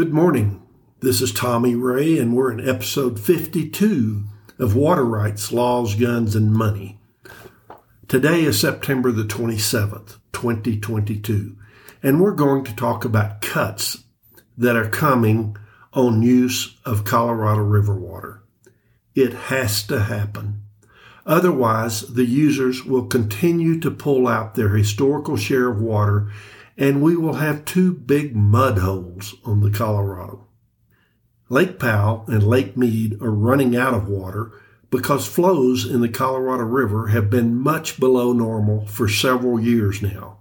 Good morning. This is Tommy Ray, and we're in episode 52 of Water Rights, Laws, Guns, and Money. Today is September the 27th, 2022, and we're going to talk about cuts that are coming on use of Colorado River water. It has to happen. Otherwise, the users will continue to pull out their historical share of water, and we will have two big mud holes on the Colorado. Lake Powell and Lake Mead are running out of water because flows in the Colorado River have been much below normal for several years now.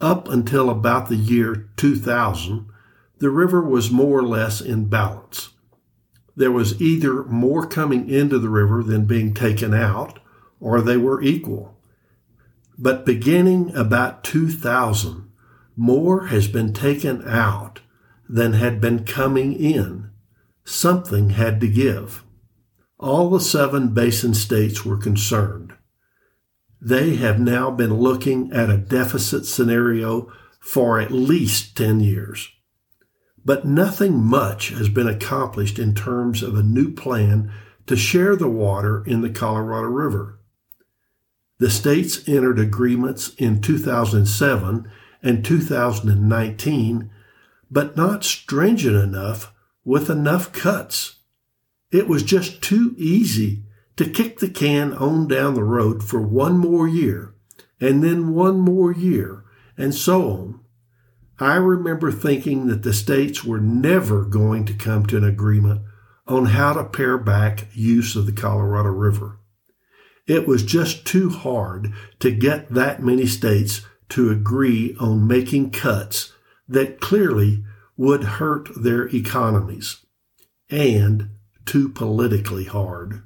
Up until about the year 2000, the river was more or less in balance. There was either more coming into the river than being taken out, or they were equal. But beginning about 2000, more has been taken out than had been coming in. Something had to give. All the seven basin states were concerned. They have now been looking at a deficit scenario for at least 10 years. But nothing much has been accomplished in terms of a new plan to share the water in the Colorado River. The states entered agreements in 2007 and 2019, but not stringent enough with enough cuts. It was just too easy to kick the can on down the road for one more year, and then one more year, and so on. I remember thinking that the states were never going to come to an agreement on how to pare back use of the Colorado River. It was just too hard to get that many states to agree on making cuts that clearly would hurt their economies, and too politically hard.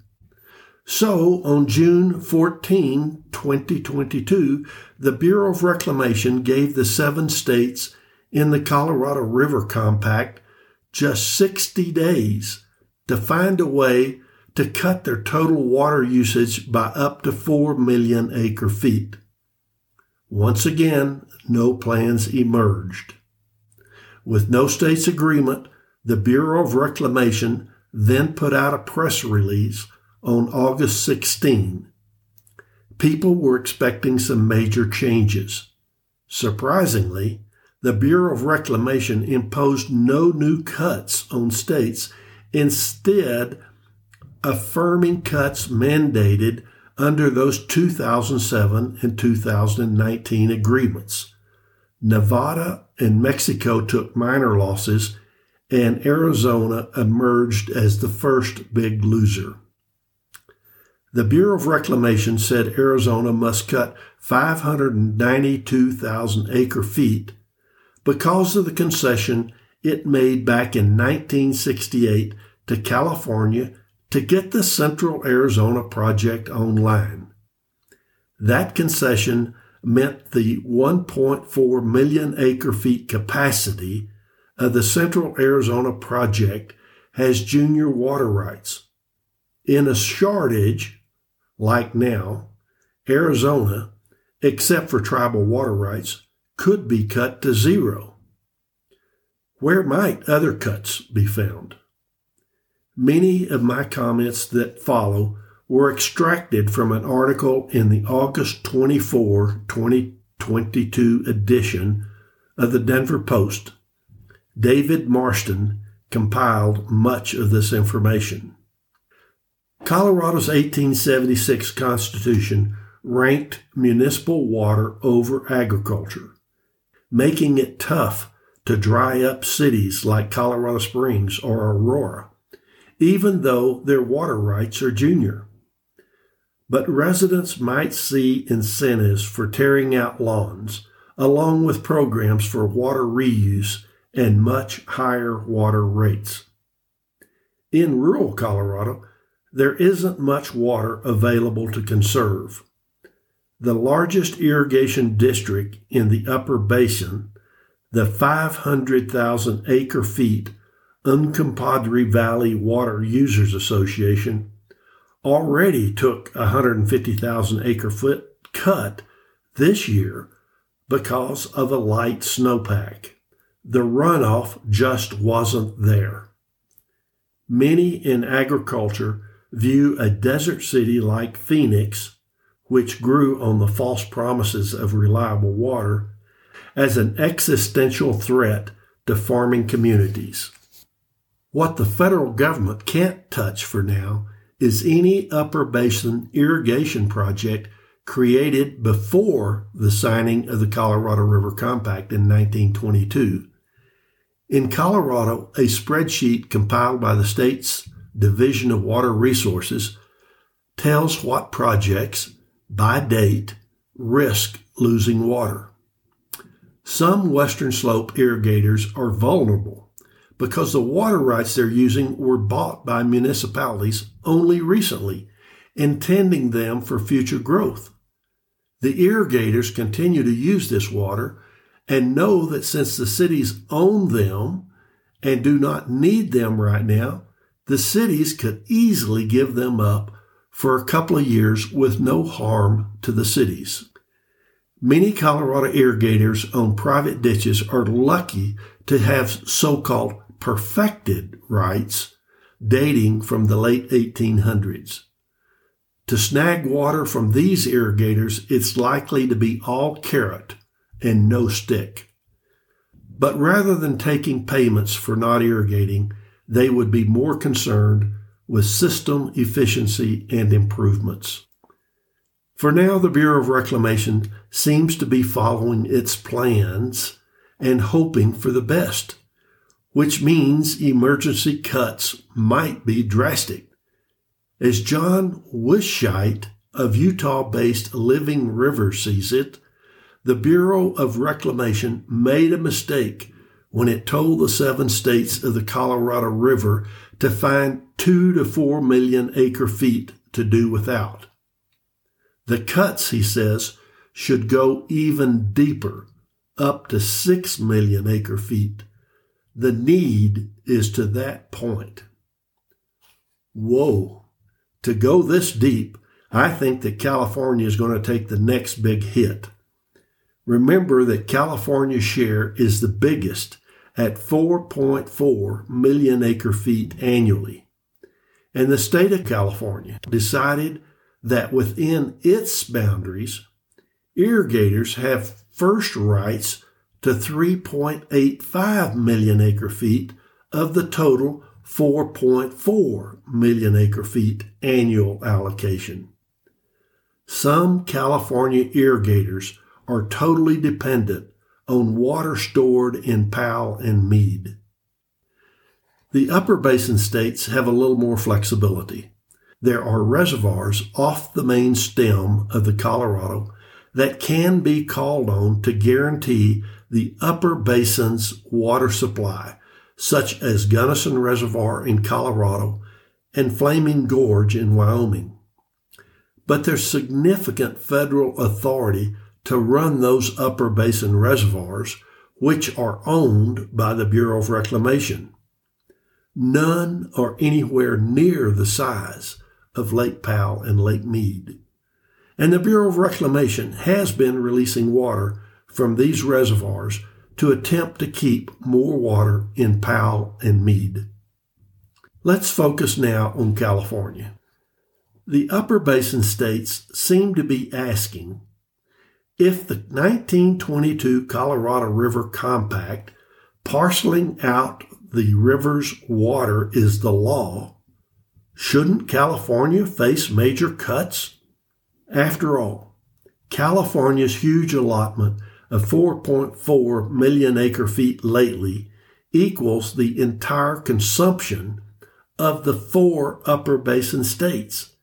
So, on June 14, 2022, the Bureau of Reclamation gave the seven states in the Colorado River Compact just 60 days to find a way to cut their total water usage by up to 4 million acre-feet. Once again, no plans emerged. With no state's agreement, the Bureau of Reclamation then put out a press release on August 16. People were expecting some major changes. Surprisingly, the Bureau of Reclamation imposed no new cuts on states, instead affirming cuts mandated under those 2007 and 2019 agreements. Nevada and Mexico took minor losses, and Arizona emerged as the first big loser. The Bureau of Reclamation said Arizona must cut 592,000 acre-feet because of the concession it made back in 1968 to California to get the Central Arizona Project online. That concession meant the 1.4 million acre-feet capacity of the Central Arizona Project has junior water rights. In a shortage, like now, Arizona, except for tribal water rights, could be cut to zero. Where might other cuts be found? Many of my comments that follow were extracted from an article in the August 24, 2022 edition of the Denver Post. David Marston compiled much of this information. Colorado's 1876 Constitution ranked municipal water over agriculture, making it tough to dry up cities like Colorado Springs or Aurora, even though their water rights are junior. But residents might see incentives for tearing out lawns, along with programs for water reuse and much higher water rates. In rural Colorado, there isn't much water available to conserve. The largest irrigation district in the upper basin, the 500,000 acre-feet Uncompahgre Valley Water Users Association, already took a 150,000 acre-foot cut this year because of a light snowpack. the runoff just wasn't there. Many in agriculture view a desert city like Phoenix, which grew on the false promises of reliable water, as an existential threat to farming communities. What the federal government can't touch for now is any upper basin irrigation project created before the signing of the Colorado River Compact in 1922. In Colorado, a spreadsheet compiled by the state's Division of Water Resources tells what projects, by date, risk losing water. Some Western Slope irrigators are vulnerable because the water rights they're using were bought by municipalities only recently, intending them for future growth. The irrigators continue to use this water and know that since the cities own them and do not need them right now, the cities could easily give them up for a couple of years with no harm to the cities. Many Colorado irrigators on private ditches are lucky to have so-called perfected rights dating from the late 1800s. To snag water from these irrigators, it's likely to be all carrot and no stick. But rather than taking payments for not irrigating, they would be more concerned with system efficiency and improvements. For now, the Bureau of Reclamation seems to be following its plans and hoping for the best, which means emergency cuts might be drastic. As John Wischite of Utah-based Living River sees it, the Bureau of Reclamation made a mistake when it told the 7 states of the Colorado River to find 2 to 4 million acre-feet to do without. The cuts, he says, should go even deeper, up to 6 million acre-feet. The need is to that point. Whoa! To go this deep, I think that California is going to take the next big hit. Remember that California's share is the biggest at 4.4 million acre-feet annually. And the state of California decided that within its boundaries, irrigators have first rights to 3.85 million acre-feet of the total 4.4 million acre-feet annual allocation. Some California irrigators are totally dependent on water stored in Powell and Mead. The upper basin states have a little more flexibility. There are reservoirs off the main stem of the Colorado that can be called on to guarantee the upper basin's water supply, such as Gunnison Reservoir in Colorado and Flaming Gorge in Wyoming. But there's significant federal authority to run those upper basin reservoirs, which are owned by the Bureau of Reclamation. None are anywhere near the size of Lake Powell and Lake Mead. And the Bureau of Reclamation has been releasing water from these reservoirs to attempt to keep more water in Powell and Mead. Let's focus now on California. The upper basin states seem to be asking, if the 1922 Colorado River Compact parceling out the river's water is the law, shouldn't California face major cuts? After all, California's huge allotment of 4.4 million acre-feet lately equals the entire consumption of the 4 upper basin states,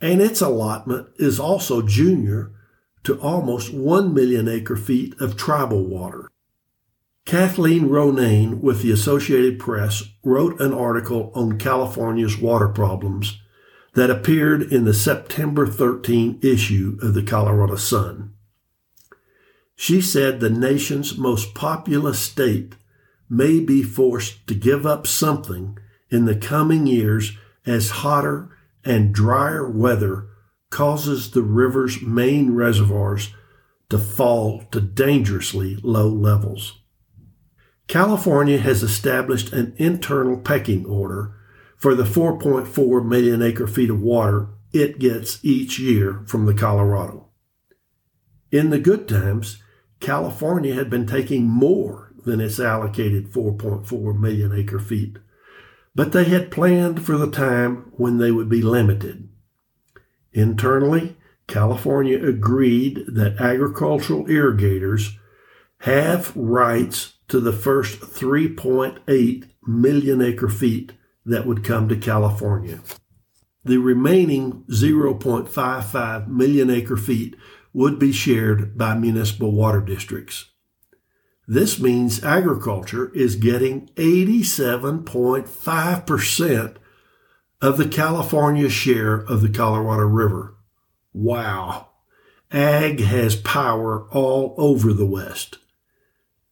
and its allotment is also junior to almost 1 million acre-feet of tribal water. Kathleen Ronayne with the Associated Press wrote an article on California's water problems that appeared in the September 13 issue of the Colorado Sun. She said the nation's most populous state may be forced to give up something in the coming years as hotter and drier weather causes the river's main reservoirs to fall to dangerously low levels. California has established an internal pecking order for the 4.4 million acre-feet of water it gets each year from the Colorado. In the good times, California had been taking more than its allocated 4.4 million acre-feet, but they had planned for the time when they would be limited. Internally, California agreed that agricultural irrigators have rights to the first 3.8 million acre-feet that would come to California. The remaining 0.55 million acre-feet would be shared by municipal water districts. This means agriculture is getting 87.5% of the California share of the Colorado River. Wow! Ag has power all over the West.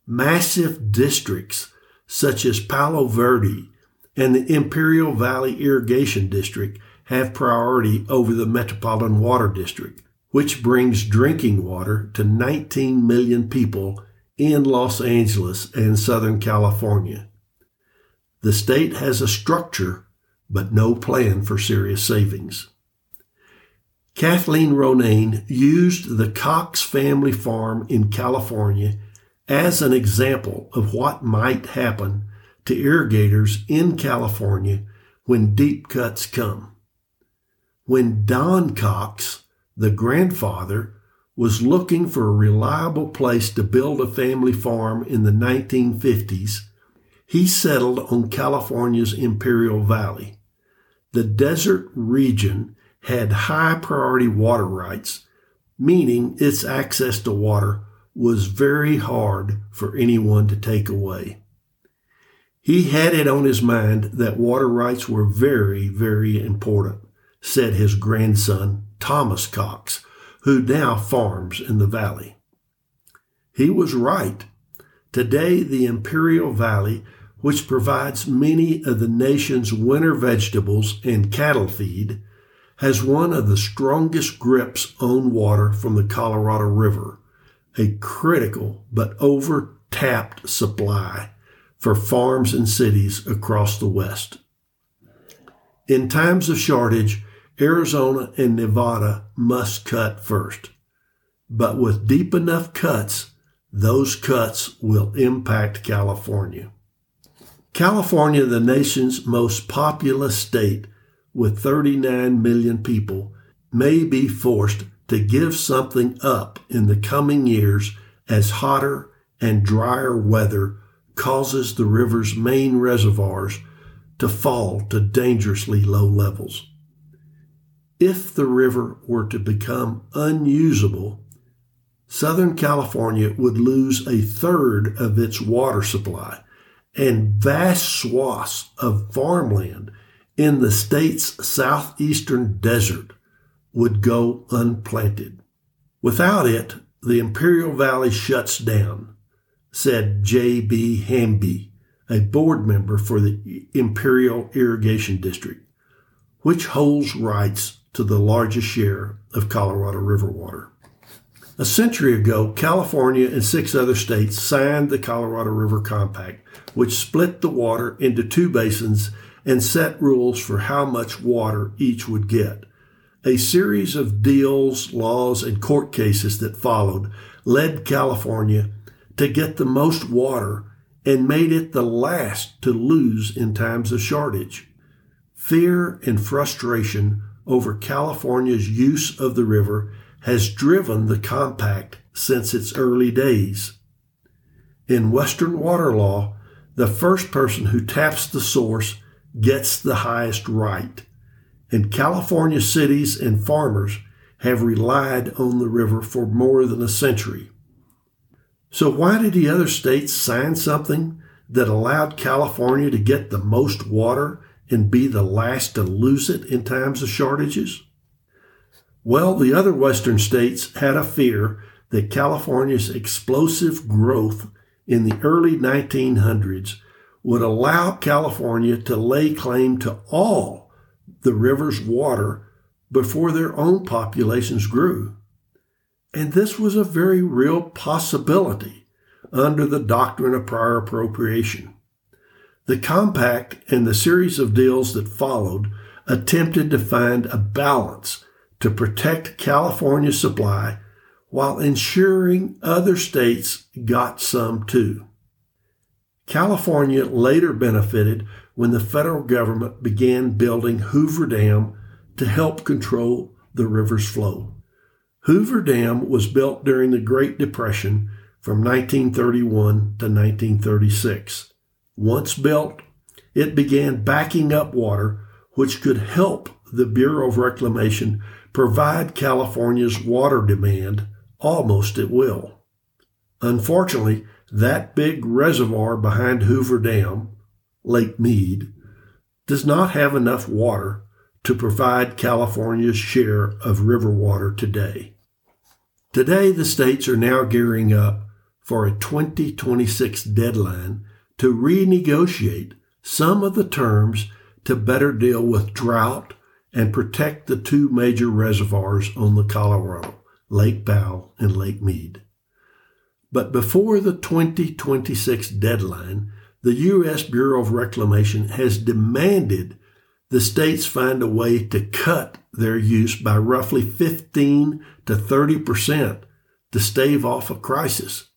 Massive districts such as Palo Verde and the Imperial Valley Irrigation District have priority over the Metropolitan Water District, which brings drinking water to 19 million people in Los Angeles and Southern California. The state has a structure, but no plan for serious savings. Kathleen Ronayne used the Cox family farm in California as an example of what might happen to irrigators in California when deep cuts come. When Don Cox, the grandfather, was looking for a reliable place to build a family farm in the 1950s, he settled on California's Imperial Valley. The desert region had high priority water rights, meaning its access to water was very hard for anyone to take away. He had it on his mind that water rights were very, very important, said his grandson, Thomas Cox, who now farms in the valley. He was right. Today, the Imperial Valley, which provides many of the nation's winter vegetables and cattle feed, has one of the strongest grips on water from the Colorado River, a critical but over-tapped supply for farms and cities across the West. In times of shortage, Arizona and Nevada must cut first. But with deep enough cuts, those cuts will impact California. California, the nation's most populous state with 39 million people, may be forced to give something up in the coming years as hotter and drier weather causes the river's main reservoirs to fall to dangerously low levels. If the river were to become unusable, Southern California would lose a third of its water supply, and vast swaths of farmland in the state's southeastern desert would go unplanted. Without it, the Imperial Valley shuts down, said J.B. Hamby, a board member for the Imperial Irrigation District, which holds rights to the largest share of Colorado River water. A century ago, California and six other states signed the Colorado River Compact, which split the water into two basins and set rules for how much water each would get. A series of deals, laws, and court cases that followed led California to get the most water and made it the last to lose in times of shortage. Fear and frustration over California's use of the river has driven the compact since its early days. In Western water law, the first person who taps the source gets the highest right, and California cities and farmers have relied on the river for more than a century. So why did the other states sign something that allowed California to get the most water and be the last to lose it in times of shortages? Well, the other Western states had a fear that California's explosive growth in the early 1900s would allow California to lay claim to all the river's water before their own populations grew. And this was a very real possibility under the doctrine of prior appropriation. The compact and the series of deals that followed attempted to find a balance to protect California's supply while ensuring other states got some too. California later benefited when the federal government began building Hoover Dam to help control the river's flow. Hoover Dam was built during the Great Depression from 1931 to 1936. Once built, it began backing up water, which could help the Bureau of Reclamation provide California's water demand almost at will. Unfortunately, that big reservoir behind Hoover Dam, Lake Mead, does not have enough water to provide California's share of river water today. Today, the states are now gearing up for a 2026 deadline to renegotiate some of the terms to better deal with drought and protect the two major reservoirs on the Colorado, Lake Powell and Lake Mead. But before the 2026 deadline, the U.S. Bureau of Reclamation has demanded the states find a way to cut their use by roughly 15% to 30% to stave off a crisis.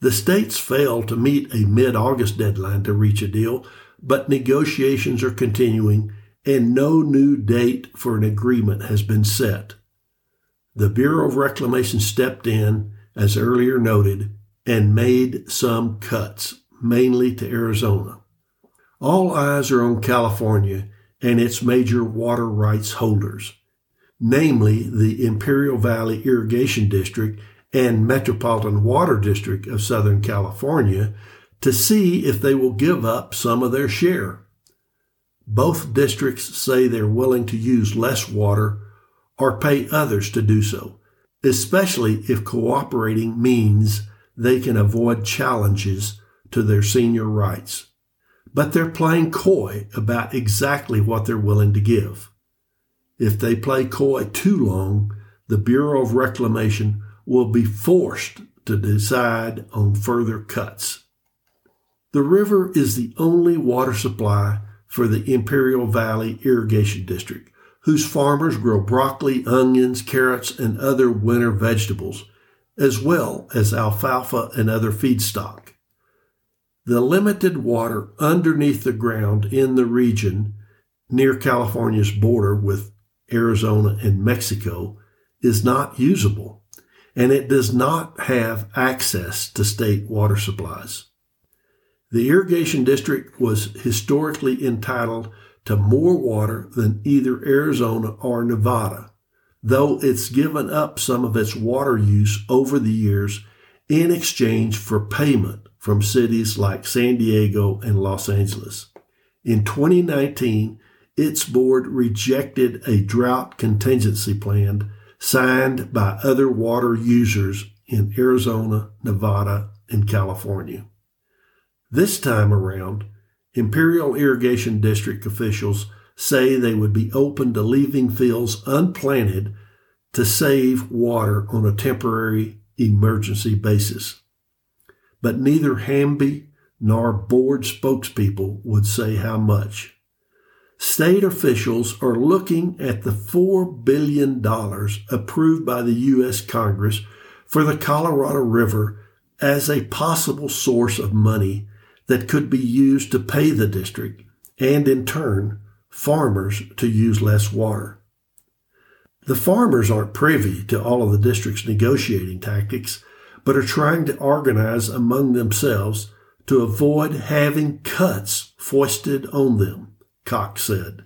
The states failed to meet a mid-August deadline to reach a deal, but negotiations are continuing and no new date for an agreement has been set. The Bureau of Reclamation stepped in, as earlier noted, and made some cuts, mainly to Arizona. All eyes are on California and its major water rights holders, namely the Imperial Valley Irrigation District and Metropolitan Water District of Southern California, to see if they will give up some of their share. Both districts say they're willing to use less water or pay others to do so, especially if cooperating means they can avoid challenges to their senior rights. But they're playing coy about exactly what they're willing to give. If they play coy too long, the Bureau of Reclamation will be forced to decide on further cuts. The river is the only water supply for the Imperial Valley Irrigation District, whose farmers grow broccoli, onions, carrots, and other winter vegetables, as well as alfalfa and other feedstock. The limited water underneath the ground in the region near California's border with Arizona and Mexico is not usable, and it does not have access to state water supplies. The irrigation district was historically entitled to more water than either Arizona or Nevada, though it's given up some of its water use over the years in exchange for payment from cities like San Diego and Los Angeles. In 2019, its board rejected a drought contingency plan signed by other water users in Arizona, Nevada, and California. This time around, Imperial Irrigation District officials say they would be open to leaving fields unplanted to save water on a temporary emergency basis. But neither Hamby nor board spokespeople would say how much. State officials are looking at the $4 billion approved by the U.S. Congress for the Colorado River as a possible source of money that could be used to pay the district and, in turn, farmers to use less water. The farmers aren't privy to all of the district's negotiating tactics, but are trying to organize among themselves to avoid having cuts foisted on them, Cox said.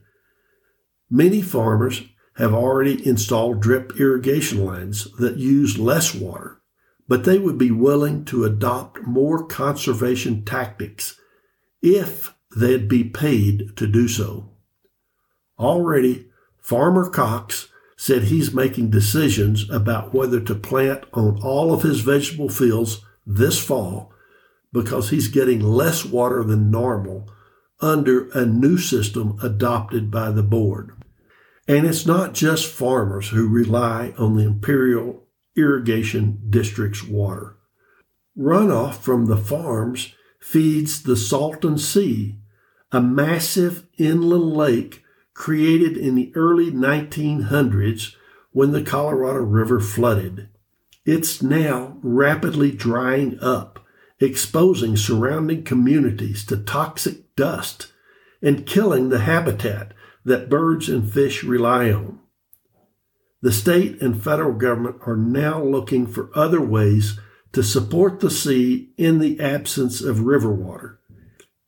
Many farmers have already installed drip irrigation lines that use less water, but they would be willing to adopt more conservation tactics if they'd be paid to do so. Already, Farmer Cox said he's making decisions about whether to plant on all of his vegetable fields this fall because he's getting less water than normal under a new system adopted by the board. And it's not just farmers who rely on the Imperial Irrigation District's water. Runoff from the farms feeds the Salton Sea, a massive inland lake created in the early 1900s when the Colorado River flooded. It's now rapidly drying up, exposing surrounding communities to toxic dust and killing the habitat that birds and fish rely on. The state and federal government are now looking for other ways to support the sea in the absence of river water,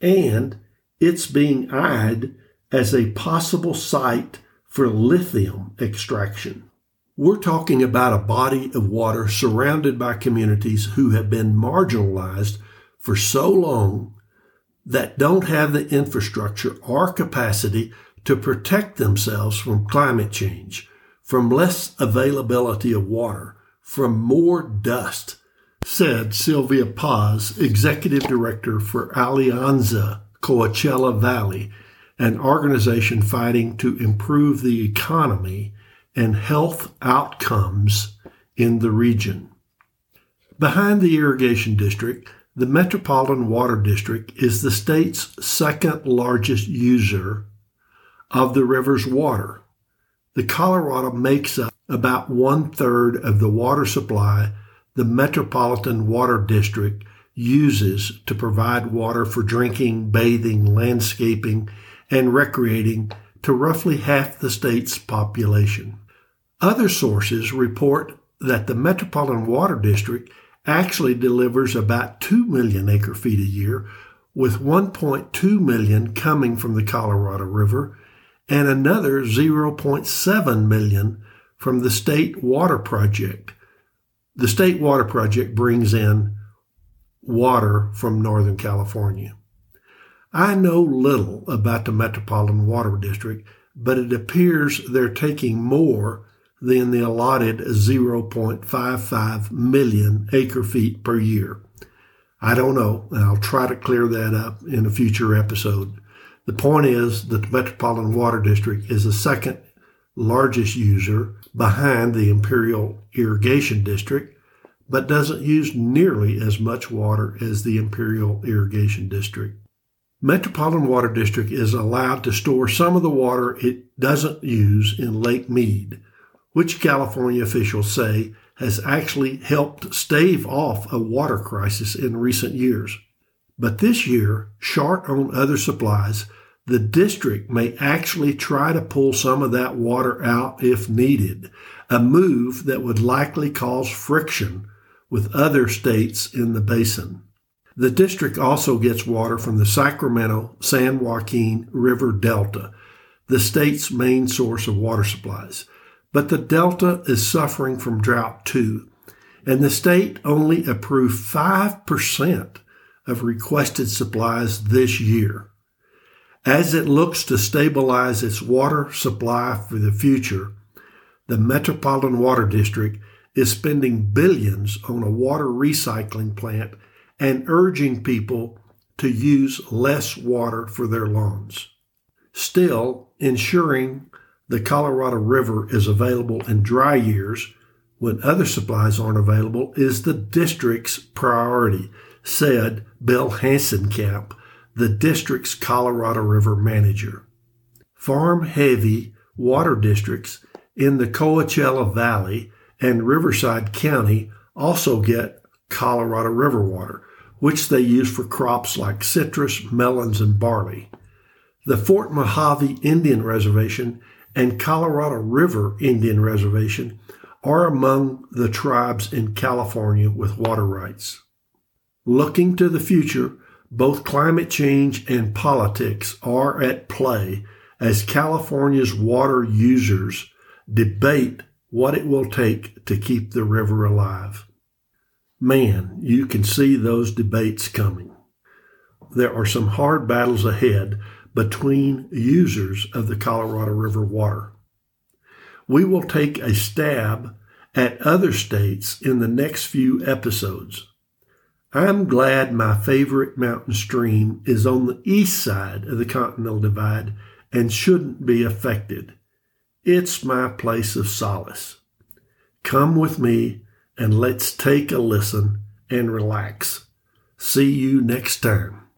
and it's being eyed as a possible site for lithium extraction. We're talking about a body of water surrounded by communities who have been marginalized for so long that don't have the infrastructure or capacity to protect themselves from climate change, from less availability of water, from more dust, said Sylvia Paz, Executive Director for Alianza Coachella Valley, an organization fighting to improve the economy and health outcomes in the region. Behind the irrigation district, the Metropolitan Water District is the state's second largest user of the river's water. The Colorado makes up about one-third of the water supply the Metropolitan Water District uses to provide water for drinking, bathing, landscaping, and recreating to roughly half the state's population. Other sources report that the Metropolitan Water District actually delivers about 2 million acre-feet a year, with 1.2 million coming from the Colorado River and another 0.7 million from the State Water Project. The State Water Project brings in water from Northern California. I know little about the Metropolitan Water District, but it appears they're taking more than the allotted 0.55 million acre-feet per year. I don't know, and I'll try to clear that up in a future episode. The point is that the Metropolitan Water District is the second largest user behind the Imperial Irrigation District, but doesn't use nearly as much water as the Imperial Irrigation District. Metropolitan Water District is allowed to store some of the water it doesn't use in Lake Mead, which California officials say has actually helped stave off a water crisis in recent years. But this year, short on other supplies, the district may actually try to pull some of that water out if needed, a move that would likely cause friction with other states in the basin. The district also gets water from the Sacramento-San Joaquin River Delta, the state's main source of water supplies. But the Delta is suffering from drought too, and the state only approved 5% of requested supplies this year. As it looks to stabilize its water supply for the future, the Metropolitan Water District is spending billions on a water recycling plant and urging people to use less water for their lawns. Still, ensuring the Colorado River is available in dry years when other supplies aren't available is the district's priority, said Bill Hansenkamp, the district's Colorado River manager. Farm-heavy water districts in the Coachella Valley and Riverside County also get Colorado River water, which they use for crops like citrus, melons, and barley. The Fort Mojave Indian Reservation and Colorado River Indian Reservation are among the tribes in California with water rights. Looking to the future, both climate change and politics are at play as California's water users debate what it will take to keep the river alive. Man, you can see those debates coming. There are some hard battles ahead between users of the Colorado River water. We will take a stab at other states in the next few episodes. I'm glad my favorite mountain stream is on the east side of the Continental Divide and shouldn't be affected. It's my place of solace. Come with me and let's take a listen and relax. See you next time.